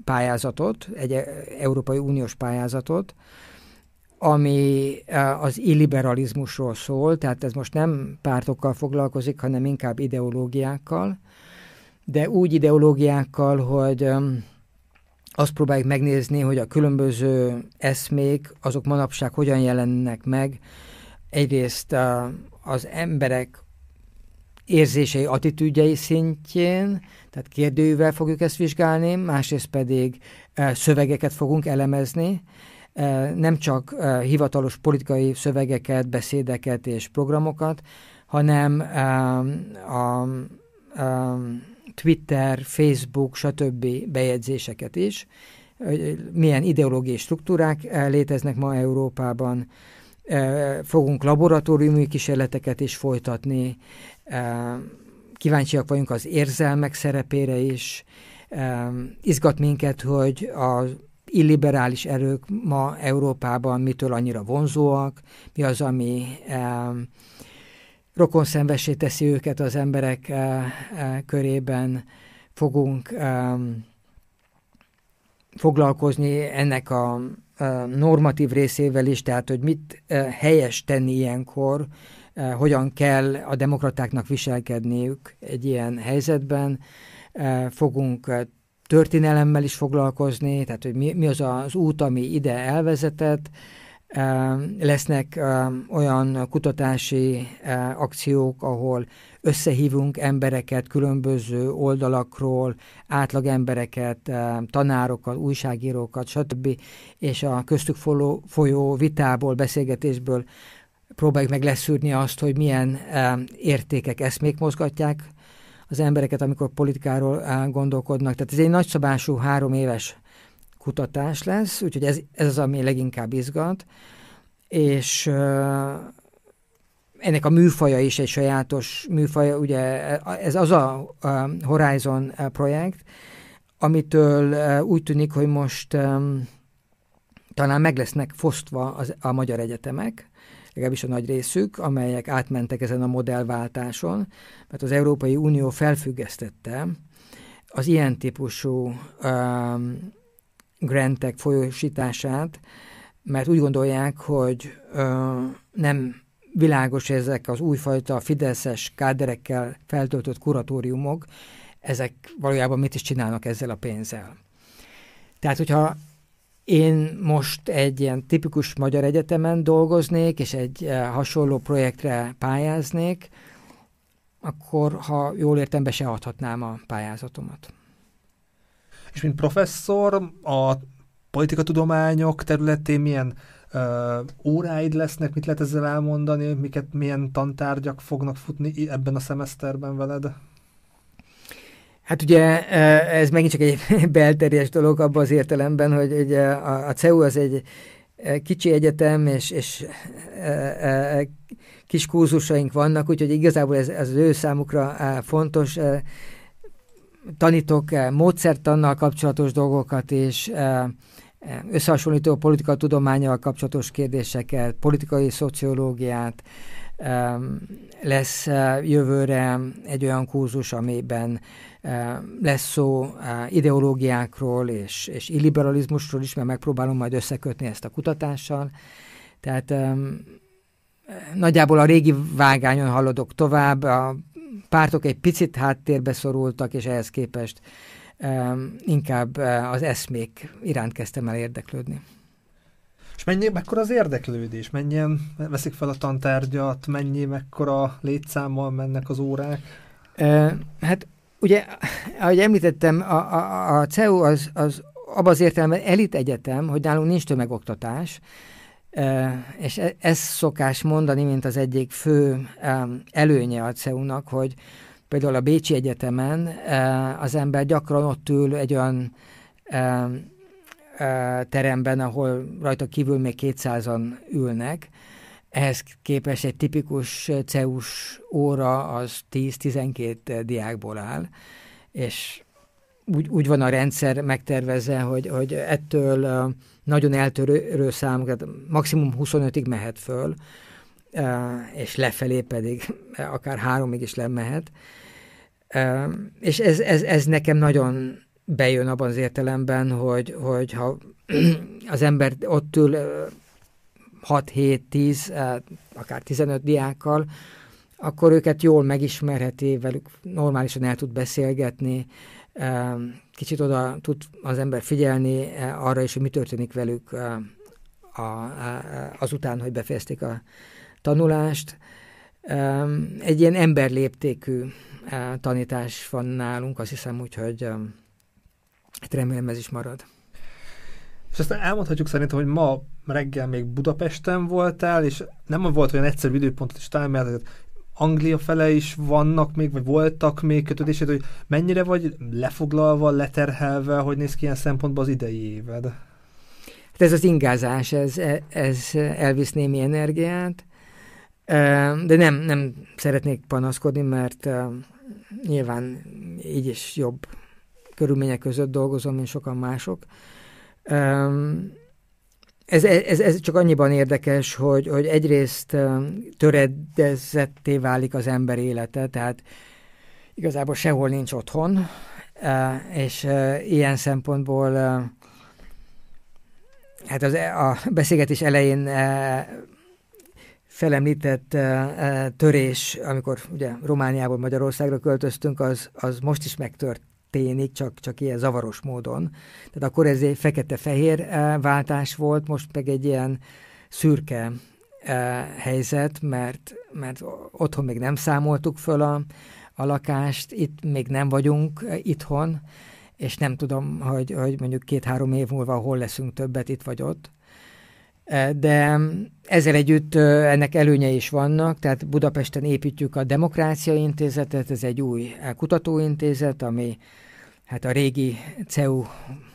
pályázatot, egy Európai Uniós pályázatot, ami az illiberalizmusról szól, tehát ez most nem pártokkal foglalkozik, hanem inkább ideológiákkal, de úgy ideológiákkal, hogy azt próbáljuk megnézni, hogy a különböző eszmék, azok manapság hogyan jelennek meg, egyrészt az emberek érzései, attitűdjei szintjén, tehát kérdőjűvel fogjuk ezt vizsgálni, másrészt pedig szövegeket fogunk elemezni, nem csak hivatalos politikai szövegeket, beszédeket és programokat, hanem a Twitter, Facebook, stb. Bejegyzéseket is, milyen ideológiai struktúrák léteznek ma Európában. Fogunk laboratóriumi kísérleteket is folytatni, kíváncsiak vagyunk az érzelmek szerepére is, izgat minket, hogy az illiberális erők ma Európában mitől annyira vonzóak, mi az, ami rokonszenvessé teszi őket az emberek körében. Fogunk foglalkozni ennek a normatív részével is, tehát hogy mit helyes tenni ilyenkor, hogyan kell a demokratáknak viselkedniük egy ilyen helyzetben. Fogunk történelemmel is foglalkozni, tehát hogy mi az az út, ami ide elvezetett. Lesznek olyan kutatási akciók, ahol összehívunk embereket különböző oldalakról, átlagembereket, tanárokat, újságírókat, stb. És a köztük folyó vitából, beszélgetésből próbáljuk meg leszűrni azt, hogy milyen értékek, eszmék mozgatják az embereket, amikor politikáról gondolkodnak. Tehát ez egy nagyszabású 3 éves kutatás lesz, úgyhogy ez az, ami leginkább izgat, és ennek a műfaja is egy sajátos műfaja, ugye ez az a Horizon projekt, amitől úgy tűnik, hogy most talán meg lesznek fosztva a magyar egyetemek, legalábbis a nagy részük, amelyek átmentek ezen a modellváltáson, mert az Európai Unió felfüggesztette az ilyen típusú grantek folyósítását, mert úgy gondolják, hogy nem világos ezek az újfajta fideszes káderekkel feltöltött kuratóriumok, ezek valójában mit is csinálnak ezzel a pénzzel. Tehát, hogyha én most egy ilyen tipikus magyar egyetemen dolgoznék, és egy hasonló projektre pályáznék, akkor, ha jól értem, be se adhatnám a pályázatomat. És mint professzor, a politikatudományok területén milyen óráid lesznek, mit lehet ezzel elmondani, milyen tantárgyak fognak futni ebben a szemeszterben veled? Hát ugye ez megint csak egy belterjes dolog abban az értelemben, hogy ugye a CEU az egy kicsi egyetem, és kis kurzusaink vannak, úgyhogy igazából ez az ő számukra fontos. Tanítok módszertannal kapcsolatos dolgokat, és összehasonlító politikatudománnyal kapcsolatos kérdéseket, politikai szociológiát. Lesz jövőre egy olyan kurzus, amiben lesz szó ideológiákról és illiberalizmusról is, mert megpróbálom majd összekötni ezt a kutatással. Tehát nagyjából a régi vágányon haladok tovább, a pártok egy picit háttérbe szorultak, és ehhez képest inkább az eszmék iránt kezdtem el érdeklődni. És mennyi, mekkora az érdeklődés? Mennyien veszik fel a tantárgyat? Mennyi, mekkora létszámmal mennek az órák? Hát ugye, ahogy említettem, a CEU az abban az értelemben elit egyetem, hogy nálunk nincs tömegoktatás, és ezt szokás mondani, mint az egyik fő előnye a CEU-nak, hogy például a Bécsi Egyetemen az ember gyakran ott ül egy olyan teremben, ahol rajta kívül még 200-an ülnek. Ehhez képest egy tipikus CEU-s óra az 10-12 diákból áll, és úgy van a rendszer megtervezve, hogy ettől nagyon eltörő számokat, maximum 25-ig mehet föl, és lefelé pedig akár 3-ig is lemehet. És ez nekem nagyon bejön abban az értelemben, hogy ha az ember ott ül 6-7-10, akár 15 diákkal, akkor őket jól megismerheti, velük normálisan el tud beszélgetni, kicsit oda tud az ember figyelni arra is, hogy mi történik velük azután, hogy befejezték a tanulást. Egy ilyen emberléptékű tanítás van nálunk, azt hiszem, úgyhogy remélem ez is marad. És aztán elmondhatjuk szerintem, hogy ma reggel még Budapesten voltál, és nem volt olyan egyszerű időpontot is találni, mert Anglia fele is vannak még, vagy voltak még kötődésed, hogy mennyire vagy lefoglalva, leterhelve, hogy néz ki ilyen szempontból az idei éved? Hát ez az ingázás, ez elvisz némi energiát, de nem szeretnék panaszkodni, mert nyilván így is jobb körülmények között dolgozom, mint sokan mások. Ez csak annyiban érdekes, hogy egyrészt töredezetté válik az ember élete, tehát igazából sehol nincs otthon, és ilyen szempontból hát a beszélgetés elején felemlített törés, amikor ugye Romániából Magyarországra költöztünk, az most is megtört történik, csak ilyen zavaros módon. Tehát akkor ez egy fekete-fehér váltás volt, most meg egy ilyen szürke helyzet, mert otthon még nem számoltuk föl a lakást, itt még nem vagyunk itthon, és nem tudom, hogy mondjuk 2-3 év múlva hol leszünk többet, itt vagy ott. De ezzel együtt ennek előnyei is vannak, tehát Budapesten építjük a Demokrácia Intézetet, ez egy új kutatóintézet, ami hát a régi CEU,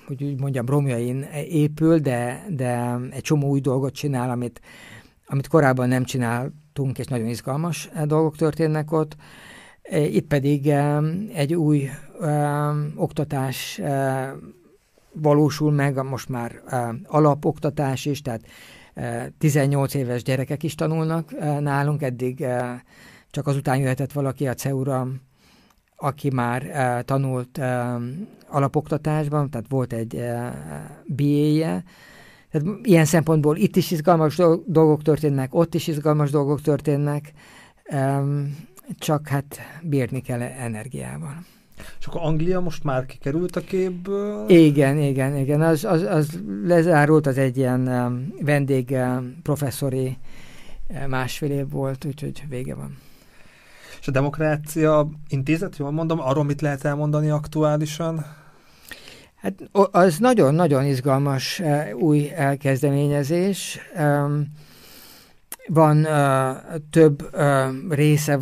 hogy úgy mondjam, romjain épül, de egy csomó új dolgot csinál, amit korábban nem csináltunk, és nagyon izgalmas dolgok történnek ott. Itt pedig egy új oktatás valósul meg, most már alapoktatás is, tehát 18 éves gyerekek is tanulnak nálunk, eddig csak azután jöhetett valaki a CEU-ra, aki már tanult alapoktatásban, tehát volt egy BA-je. Tehát ilyen szempontból itt is izgalmas dolgok történnek, ott is izgalmas dolgok történnek, csak hát bírni kell energiával. És akkor Anglia most már kikerült a képből? Igen. Az lezárult, az egy ilyen vendég professzori másfél év volt, úgyhogy vége van. És a Demokrácia Intézet, jól mondom, arról mit lehet elmondani aktuálisan? Hát az nagyon-nagyon izgalmas új kezdeményezés. Van több része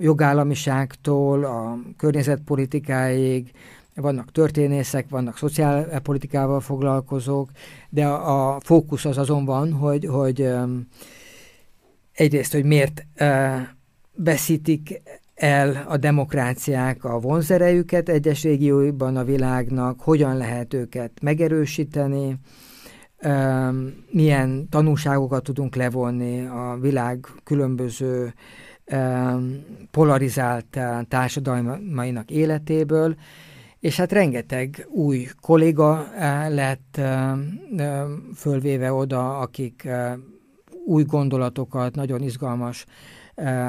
jogállamiságtól a környezetpolitikáig, vannak történészek, vannak szociálpolitikával foglalkozók, de a fókusz az azon van, hogy egyrészt, hogy miért veszítik el a demokráciák a vonzerejüket egyes régióiban a világnak, hogyan lehet őket megerősíteni, milyen tanulságokat tudunk levonni a világ különböző polarizált társadalmainak életéből, és hát rengeteg új kolléga lett fölvéve oda, akik új gondolatokat, nagyon izgalmas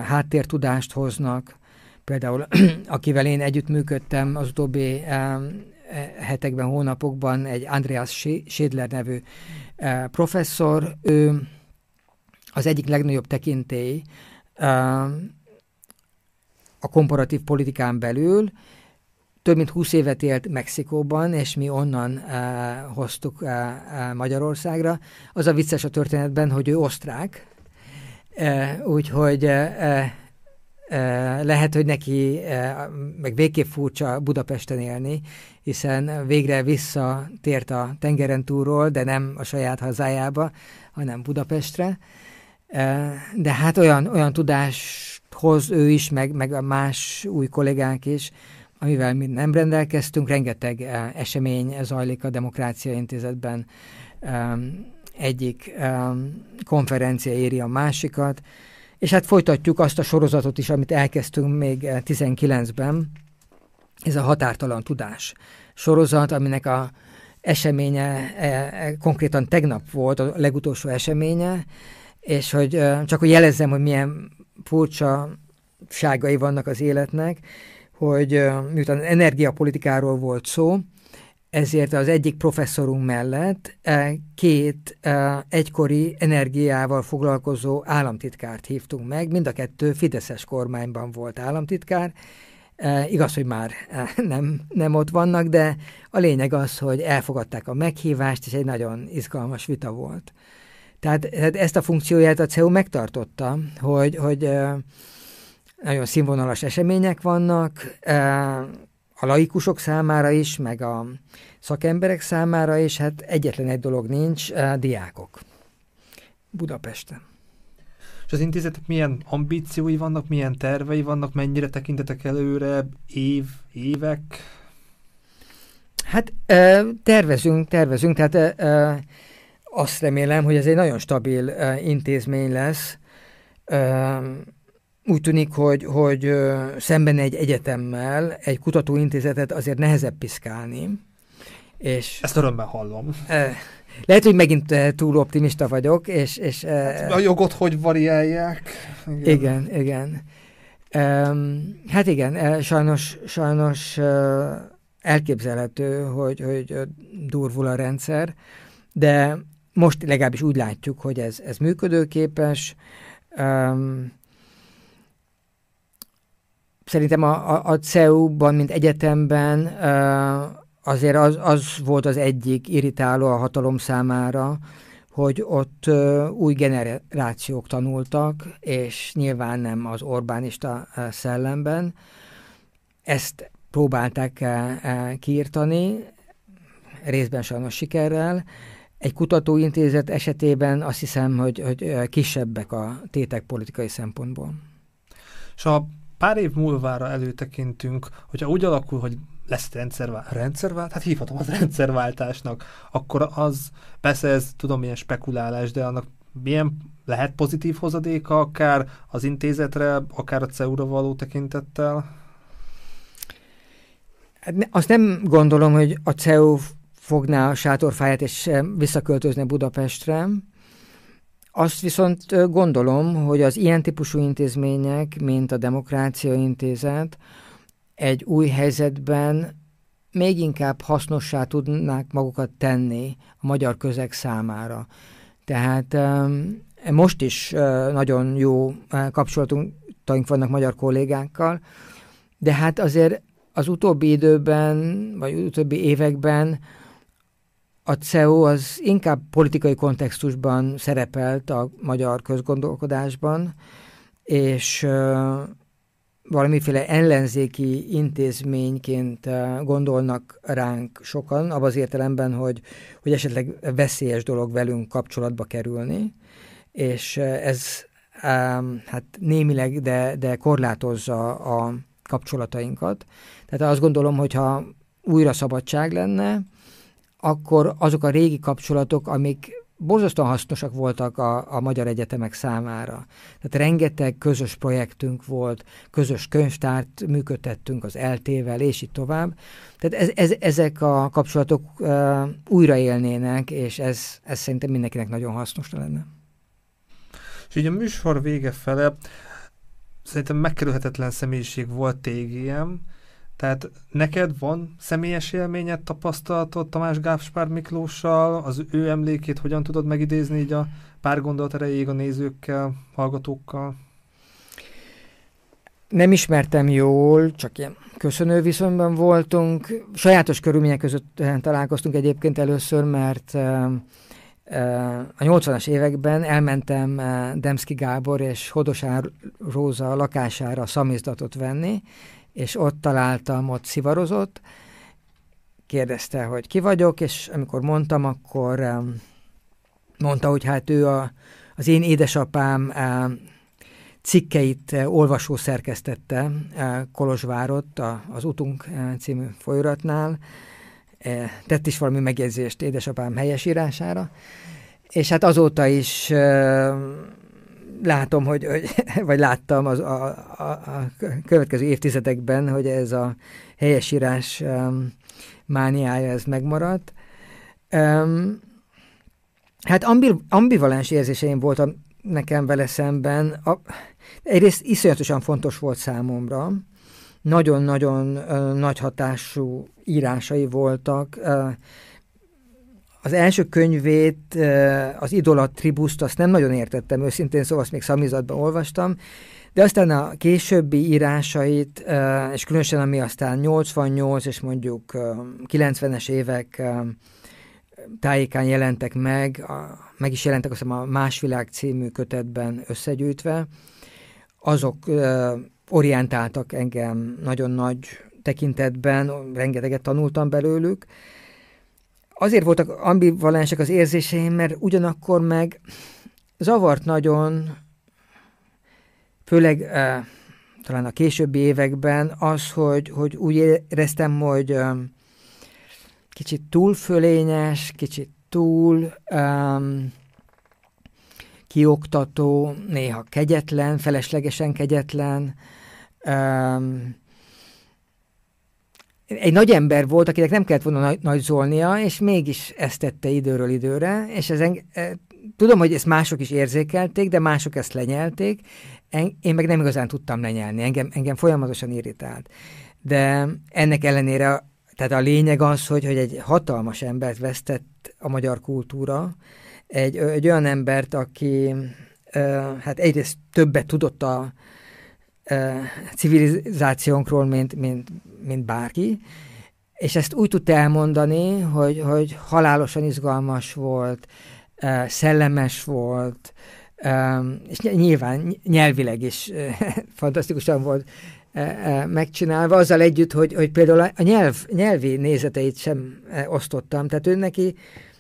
háttértudást hoznak. Például akivel én együttműködtem az utóbbi hetekben, hónapokban, egy Andreas Schädler nevű professzor, ő az egyik legnagyobb tekintély a komparatív politikán belül, több mint 20 évet élt Mexikóban, és mi onnan hoztuk Magyarországra. Az a vicces a történetben, hogy ő osztrák, úgyhogy lehet, hogy neki meg végképp furcsa Budapesten élni, hiszen végre visszatért a tengeren túlról, de nem a saját hazájába, hanem Budapestre. De hát olyan tudást hoz ő is, meg a más új kollégák is, amivel mi nem rendelkeztünk. Rengeteg esemény zajlik a Demokrácia Intézetben. Egyik konferencia éri a másikat, és hát folytatjuk azt a sorozatot is, amit elkezdtünk még 19-ben. Ez a Határtalan Tudás sorozat, aminek a eseménye konkrétan tegnap volt, a legutolsó eseménye, és hogy csak hogy jelezzem, hogy milyen furcsaságai vannak az életnek, hogy miután energiapolitikáról volt szó, ezért az egyik professzorunk mellett két egykori energiával foglalkozó államtitkárt hívtunk meg, mind a kettő fideszes kormányban volt államtitkár, igaz, hogy már nem ott vannak, de a lényeg az, hogy elfogadták a meghívást, és egy nagyon izgalmas vita volt. Tehát ezt a funkcióját a CEU megtartotta, hogy nagyon színvonalas események vannak, a laikusok számára is, meg a szakemberek számára is, hát egyetlen egy dolog nincs, diákok Budapesten. És az intézetek milyen ambíciói vannak, milyen tervei vannak, mennyire tekintetek előre, évek? Hát tervezünk, tehát azt remélem, hogy ez egy nagyon stabil intézmény lesz. Úgy tűnik, hogy szemben egy egyetemmel egy kutatóintézetet azért nehezebb piszkálni. És ezt örömmel hallom. Lehet, hogy megint túl optimista vagyok. És hát a jogot hogy variálják? Igen. Hát igen, sajnos elképzelhető, hogy durvul a rendszer, de most legalábbis úgy látjuk, hogy ez működőképes. Szerintem a CEU-ban, mint egyetemben azért az volt az egyik irritáló a hatalom számára, hogy ott új generációk tanultak, és nyilván nem az Orbánista szellemben. Ezt próbálták kiirtani, részben sajnos sikerrel. Egy kutatóintézet esetében azt hiszem, hogy kisebbek a tétek politikai szempontból. És ha pár év múlvára előtekintünk, hogyha úgy alakul, hogy lesz rendszerváltás, hát hívhatom az rendszerváltásnak, akkor az, persze ez tudom, ilyen spekulálás, de annak milyen lehet pozitív hozadéka akár az intézetre, akár a CEU-ra való tekintettel? Hát azt nem gondolom, hogy a CEU fogná a sátorfáját és visszaköltözne Budapestre. Azt viszont gondolom, hogy az ilyen típusú intézmények, mint a Demokrácia Intézet, egy új helyzetben még inkább hasznossá tudnák magukat tenni a magyar közeg számára. Tehát most is nagyon jó kapcsolataink vannak magyar kollégákkal, de hát azért az utóbbi időben, vagy utóbbi években a CEU az inkább politikai kontextusban szerepelt a magyar közgondolkodásban, és valamiféle ellenzéki intézményként gondolnak ránk sokan, abban az értelemben, hogy esetleg veszélyes dolog velünk kapcsolatba kerülni, és ez hát némileg, de korlátozza a kapcsolatainkat. Tehát azt gondolom, hogyha újra szabadság lenne, akkor azok a régi kapcsolatok, amik borzasztóan hasznosak voltak a magyar egyetemek számára. Tehát rengeteg közös projektünk volt, közös könyvtárt működtettünk az LT-vel, és így tovább. Tehát ezek a kapcsolatok újraélnének, és ez szerintem mindenkinek nagyon hasznos lenne. És így a műsor vége fele szerintem megkerülhetetlen személyiség volt TGM, tehát neked van személyes élményed, tapasztalatod Tamás Gábspár Miklóssal, az ő emlékét hogyan tudod megidézni így a pár gondolat erejéig a nézőkkel, hallgatókkal? Nem ismertem jól, csak ilyen köszönő viszonyban voltunk. Sajátos körülmények között találkoztunk egyébként először, mert a 80-as években elmentem Demski Gábor és Hodosár Róza lakására szamizdatot venni, és ott találtam, ott szivarozott, kérdezte, hogy ki vagyok, és amikor mondtam, akkor mondta, hogy hát ő az én édesapám cikkeit olvasó szerkesztette Kolozsvárott, az Utunk című folyóiratnál, tett is valami megjegyzést édesapám helyesírására, és hát azóta is látom, vagy láttam a következő évtizedekben, hogy ez a helyesírás mániája, ez megmaradt. Hát ambivalens érzéseim voltam nekem vele szemben. Egyrészt iszonyatosan fontos volt számomra. Nagyon-nagyon nagy hatású írásai voltak. Az első könyvét, az Idola Tribust, azt nem nagyon értettem őszintén, szóval azt még szamizatban olvastam, de aztán a későbbi írásait, és különösen ami aztán 88 és mondjuk 90-es évek tájékán jelentek meg, meg is jelentek azt hiszem a Más Világ című kötetben összegyűjtve, azok orientáltak engem nagyon nagy tekintetben, rengeteget tanultam belőlük. Azért voltak ambivalensek az érzéseim, mert ugyanakkor meg zavart nagyon, főleg talán a későbbi években az, hogy úgy éreztem, hogy kicsit túl fölényes, kicsit túl kioktató, néha kegyetlen, feleslegesen kegyetlen. Egy nagy ember volt, akinek nem kellett volna nagyzolnia, és mégis ezt tette időről időre, és tudom, hogy ezt mások is érzékelték, de mások ezt lenyelték, én meg nem igazán tudtam lenyelni, engem folyamatosan irritált. De ennek ellenére Tehát a lényeg az, hogy egy hatalmas embert vesztett a magyar kultúra, egy olyan embert, aki hát egyrészt többet tudott a civilizációnkról, mint bárki, és ezt úgy tudta elmondani, hogy halálosan izgalmas volt, szellemes volt, és nyilván nyelvileg is fantasztikusan volt megcsinálva, azzal együtt, hogy például a nyelvi nézeteit sem osztottam. Tehát ő neki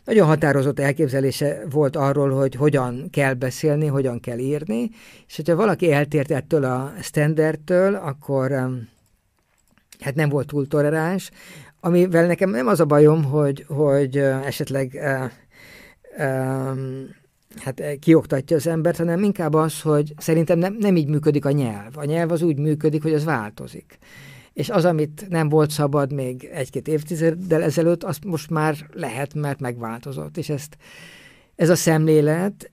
nagyon határozott elképzelése volt arról, hogy hogyan kell beszélni, hogyan kell írni, és hogyha valaki eltért ettől a standardtől, akkor hát nem volt túl toleráns, amivel nekem nem az a bajom, hogy esetleg hát kioktatja az embert, hanem inkább az, hogy szerintem nem így működik a nyelv. A nyelv az úgy működik, hogy az változik. És az, amit nem volt szabad még egy-két évtizeddel ezelőtt, azt most már lehet, mert megváltozott. És ez a szemlélet,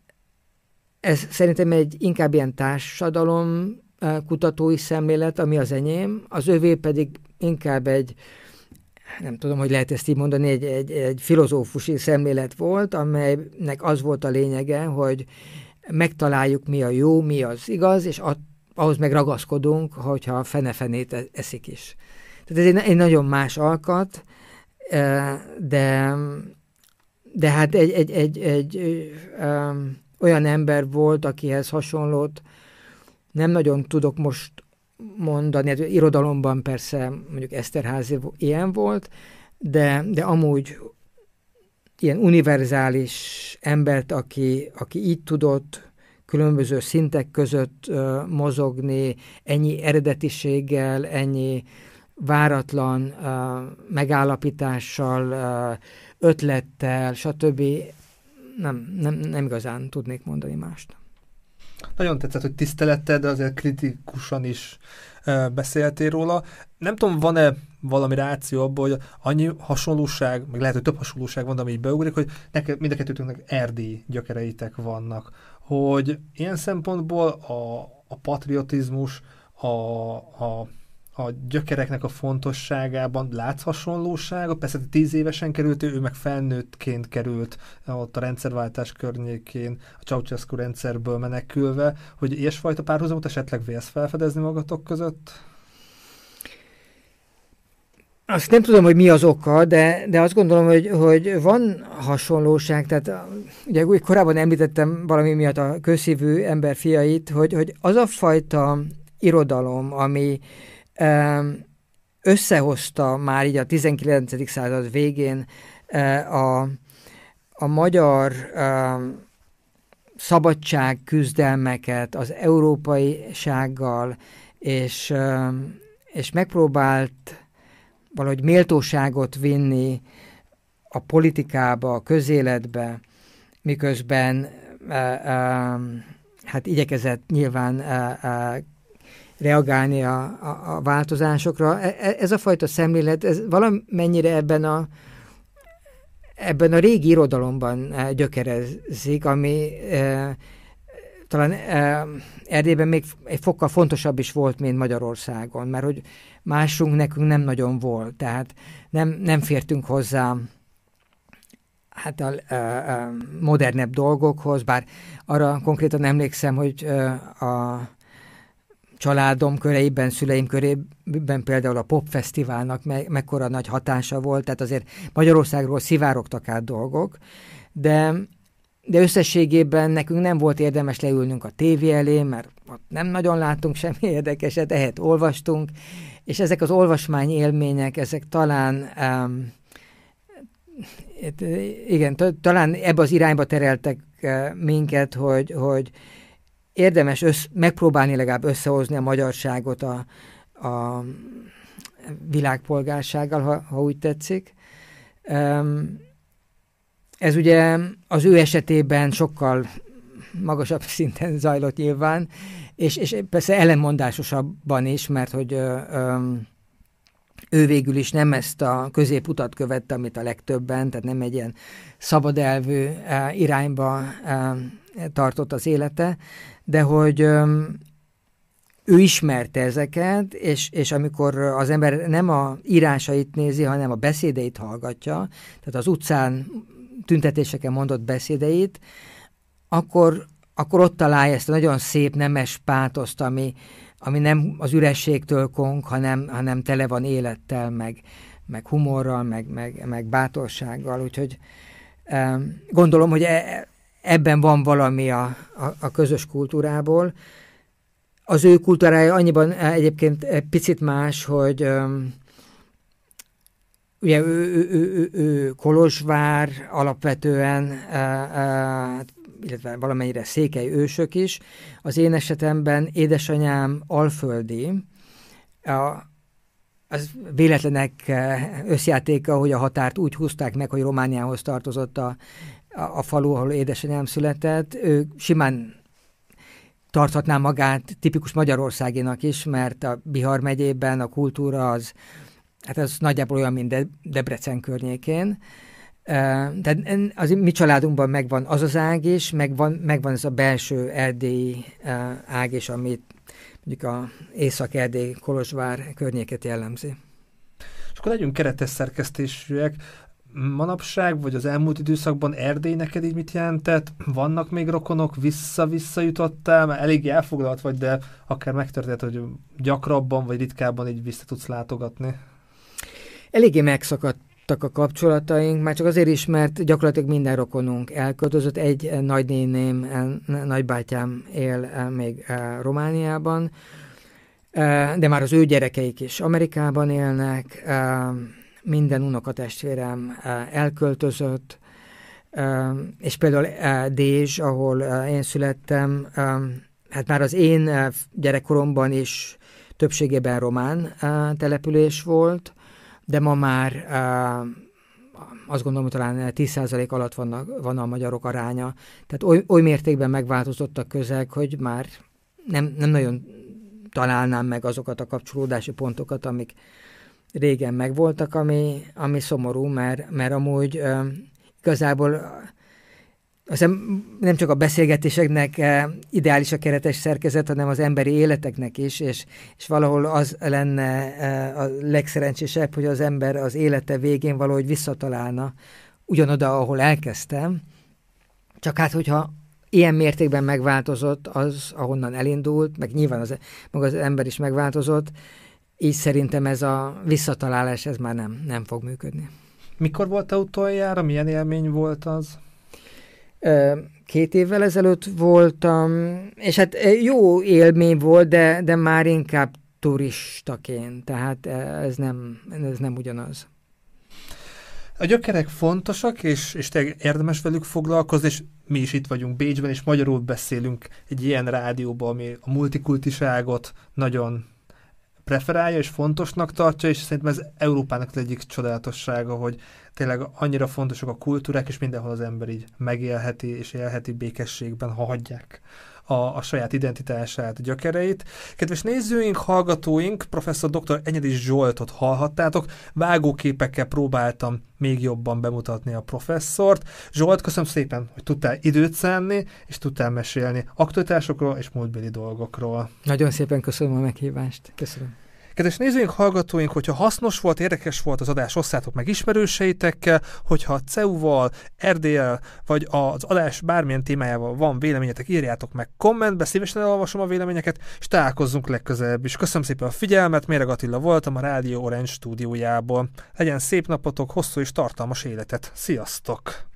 ez szerintem egy inkább ilyen társadalom kutatói szemlélet, ami az enyém, az övé pedig inkább egy, nem tudom, hogy lehet ezt így mondani, egy filozófusi szemlélet volt, amelynek az volt a lényege, hogy megtaláljuk, mi a jó, mi az igaz, és ahhoz meg ragaszkodunk, hogyha fenefenét eszik is. Tehát ez egy nagyon más alkat, de hát egy olyan ember volt, akihez hasonlót nem nagyon tudok most mondani, hát irodalomban persze mondjuk Eszterházy ilyen volt, de amúgy ilyen univerzális embert, aki így tudott különböző szintek között mozogni, ennyi eredetiséggel, ennyi váratlan megállapítással, ötlettel, stb. Nem igazán tudnék mondani mást. Nagyon tetszett, hogy tiszteletted, de azért kritikusan is beszéltél róla. Nem tudom, van-e valami ráció abban, hogy annyi hasonlóság, meg lehet, hogy több hasonlóság van, ami így beugrik, hogy mind a kettőtöknek erdélyi gyökereitek vannak. Hogy ilyen szempontból a patriotizmus, a gyökereknek a fontosságában látsz hasonlósága? Persze 10 évesen került, ő meg felnőttként került ott a rendszerváltás környékén, a Ceausescu rendszerből menekülve, hogy ilyesfajta párhuzamot esetleg vélsz felfedezni magatok között? Azt nem tudom, hogy mi az oka, de azt gondolom, hogy van hasonlóság, tehát ugye úgy korábban említettem valami miatt a közszívű ember fiait, hogy az a fajta irodalom, ami összehozta már így a 19. század végén a magyar szabadságküzdelmeket az európaisággal, és megpróbált valahogy méltóságot vinni a politikába, a közéletbe, miközben hát igyekezett nyilván reagálni a változásokra. Ez a fajta szemlélet, ez valamennyire ebben a régi irodalomban gyökerezik, ami talán Erdélyben még egy fokkal fontosabb is volt, mint Magyarországon, mert hogy másunk nekünk nem nagyon volt, tehát nem fértünk hozzá hát a modernebb dolgokhoz, bár arra konkrétan emlékszem, hogy a családom köreiben, szüleim körében például a popfesztiválnak mekkora nagy hatása volt, tehát azért Magyarországról szivárogtak át dolgok, de összességében nekünk nem volt érdemes leülnünk a tévé elé, mert ott nem nagyon láttunk semmi érdekeset, ehhez olvastunk, és ezek az olvasmány élmények, ezek talán talán ebbe az irányba tereltek minket, hogy érdemes megpróbálni legalább összehozni a magyarságot a világpolgársággal, ha úgy tetszik. Ez ugye az ő esetében sokkal magasabb szinten zajlott nyilván, és persze ellenmondásosabban is, mert hogy ő végül is nem ezt a középutat követte, amit a legtöbben, tehát nem egy ilyen szabadelvű irányba tartott az élete, de hogy ő ismerte ezeket, és amikor az ember nem a írásait nézi, hanem a beszédeit hallgatja, tehát az utcán tüntetéseken mondott beszédeit, akkor ott találja ezt a nagyon szép nemes pátoszt, ami nem az ürességtől kong, hanem tele van élettel, meg humorral, meg bátorsággal. Úgyhogy gondolom, hogy ebben van valami a közös kultúrából. Az ő kultúrája annyiban egyébként picit más, hogy ugye ő Kolozsvár alapvetően, illetve valamennyire székely ősök is. Az én esetemben édesanyám alföldi, az véletlenek összjátéka, hogy a határt úgy húzták meg, hogy Romániához tartozott a falu, ahol édesanyám született. Ő simán tarthatná magát tipikus magyarországinak is, mert a Bihar megyében a kultúra az, hát az nagyjából olyan, mint Debrecen környékén. Tehát az mi családunkban megvan az az ág is, megvan ez a belső erdélyi ág is, amit mondjuk az Észak-Erdély Kolozsvár környéket jellemzi. És akkor legyünk keretes szerkesztésűek. Manapság, vagy az elmúlt időszakban Erdély neked így mit jelentett? Vannak még rokonok? Vissza-vissza jutottál? Már elég elfoglalt vagy, de akár megtörtént, hogy gyakrabban vagy ritkábban így vissza tudsz látogatni? Eléggé megszakadtak a kapcsolataink, már csak azért is, mert gyakorlatilag minden rokonunk elköltözött. Egy nagynéném, nagybátyám él még Romániában, de már az ő gyerekeik is Amerikában élnek, minden unokatestvérem elköltözött, és például Dézs, ahol én születtem, hát már az én gyerekkoromban is többségében román település volt, de ma már azt gondolom, hogy talán 10% alatt van a magyarok aránya. Tehát oly mértékben megváltozott a közeg, hogy már nem nagyon találnám meg azokat a kapcsolódási pontokat, amik régen megvoltak, ami szomorú, mert amúgy igazából nem csak a beszélgetéseknek ideális a keretes szerkezet, hanem az emberi életeknek is, és valahol az lenne a legszerencsésebb, hogy az ember az élete végén valahogy visszatalálna ugyanoda, ahol elkezdtem. Csak hát, hogyha ilyen mértékben megváltozott az, ahonnan elindult, meg nyilván maga az ember is megváltozott, így szerintem ez a visszatalálás, ez már nem fog működni. Mikor volt utoljára? Milyen élmény volt az? 2 évvel ezelőtt voltam, és hát jó élmény volt, de már inkább turistaként, tehát ez nem ugyanaz. A gyökerek fontosak, és tényleg érdemes velük foglalkozni, és mi is itt vagyunk Bécsben, és magyarul beszélünk egy ilyen rádióban, ami a multikultiságot nagyon preferálja és fontosnak tartja, és szerintem ez Európának az egyik csodálatossága, hogy tényleg annyira fontosak a kultúrák, és mindenhol az ember így megélheti és élheti békességben, ha hagyják a saját identitását, a gyökereit. Kedves nézőink, hallgatóink, professzor dr. Enyedi Zsoltot hallhattátok, vágóképekkel próbáltam még jobban bemutatni a professzort. Zsolt, köszönöm szépen, hogy tudtál időt szánni, és tudtál mesélni aktualitásokról és múltbéli dolgokról. Nagyon szépen köszönöm a meghívást. Köszönöm. Kedves nézőink, hallgatóink, hogyha hasznos volt, érdekes volt az adás, osszátok meg ismerőseitekkel, hogyha a CEU-val, Erdéllyel, vagy az adás bármilyen témájával van véleményetek, írjátok meg kommentbe, szívesen elolvasom a véleményeket, és találkozzunk legközelebb is. Köszönöm szépen a figyelmet, Mérő Attila voltam a Rádió Orange stúdiójából. Legyen szép napotok, hosszú és tartalmas életet. Sziasztok!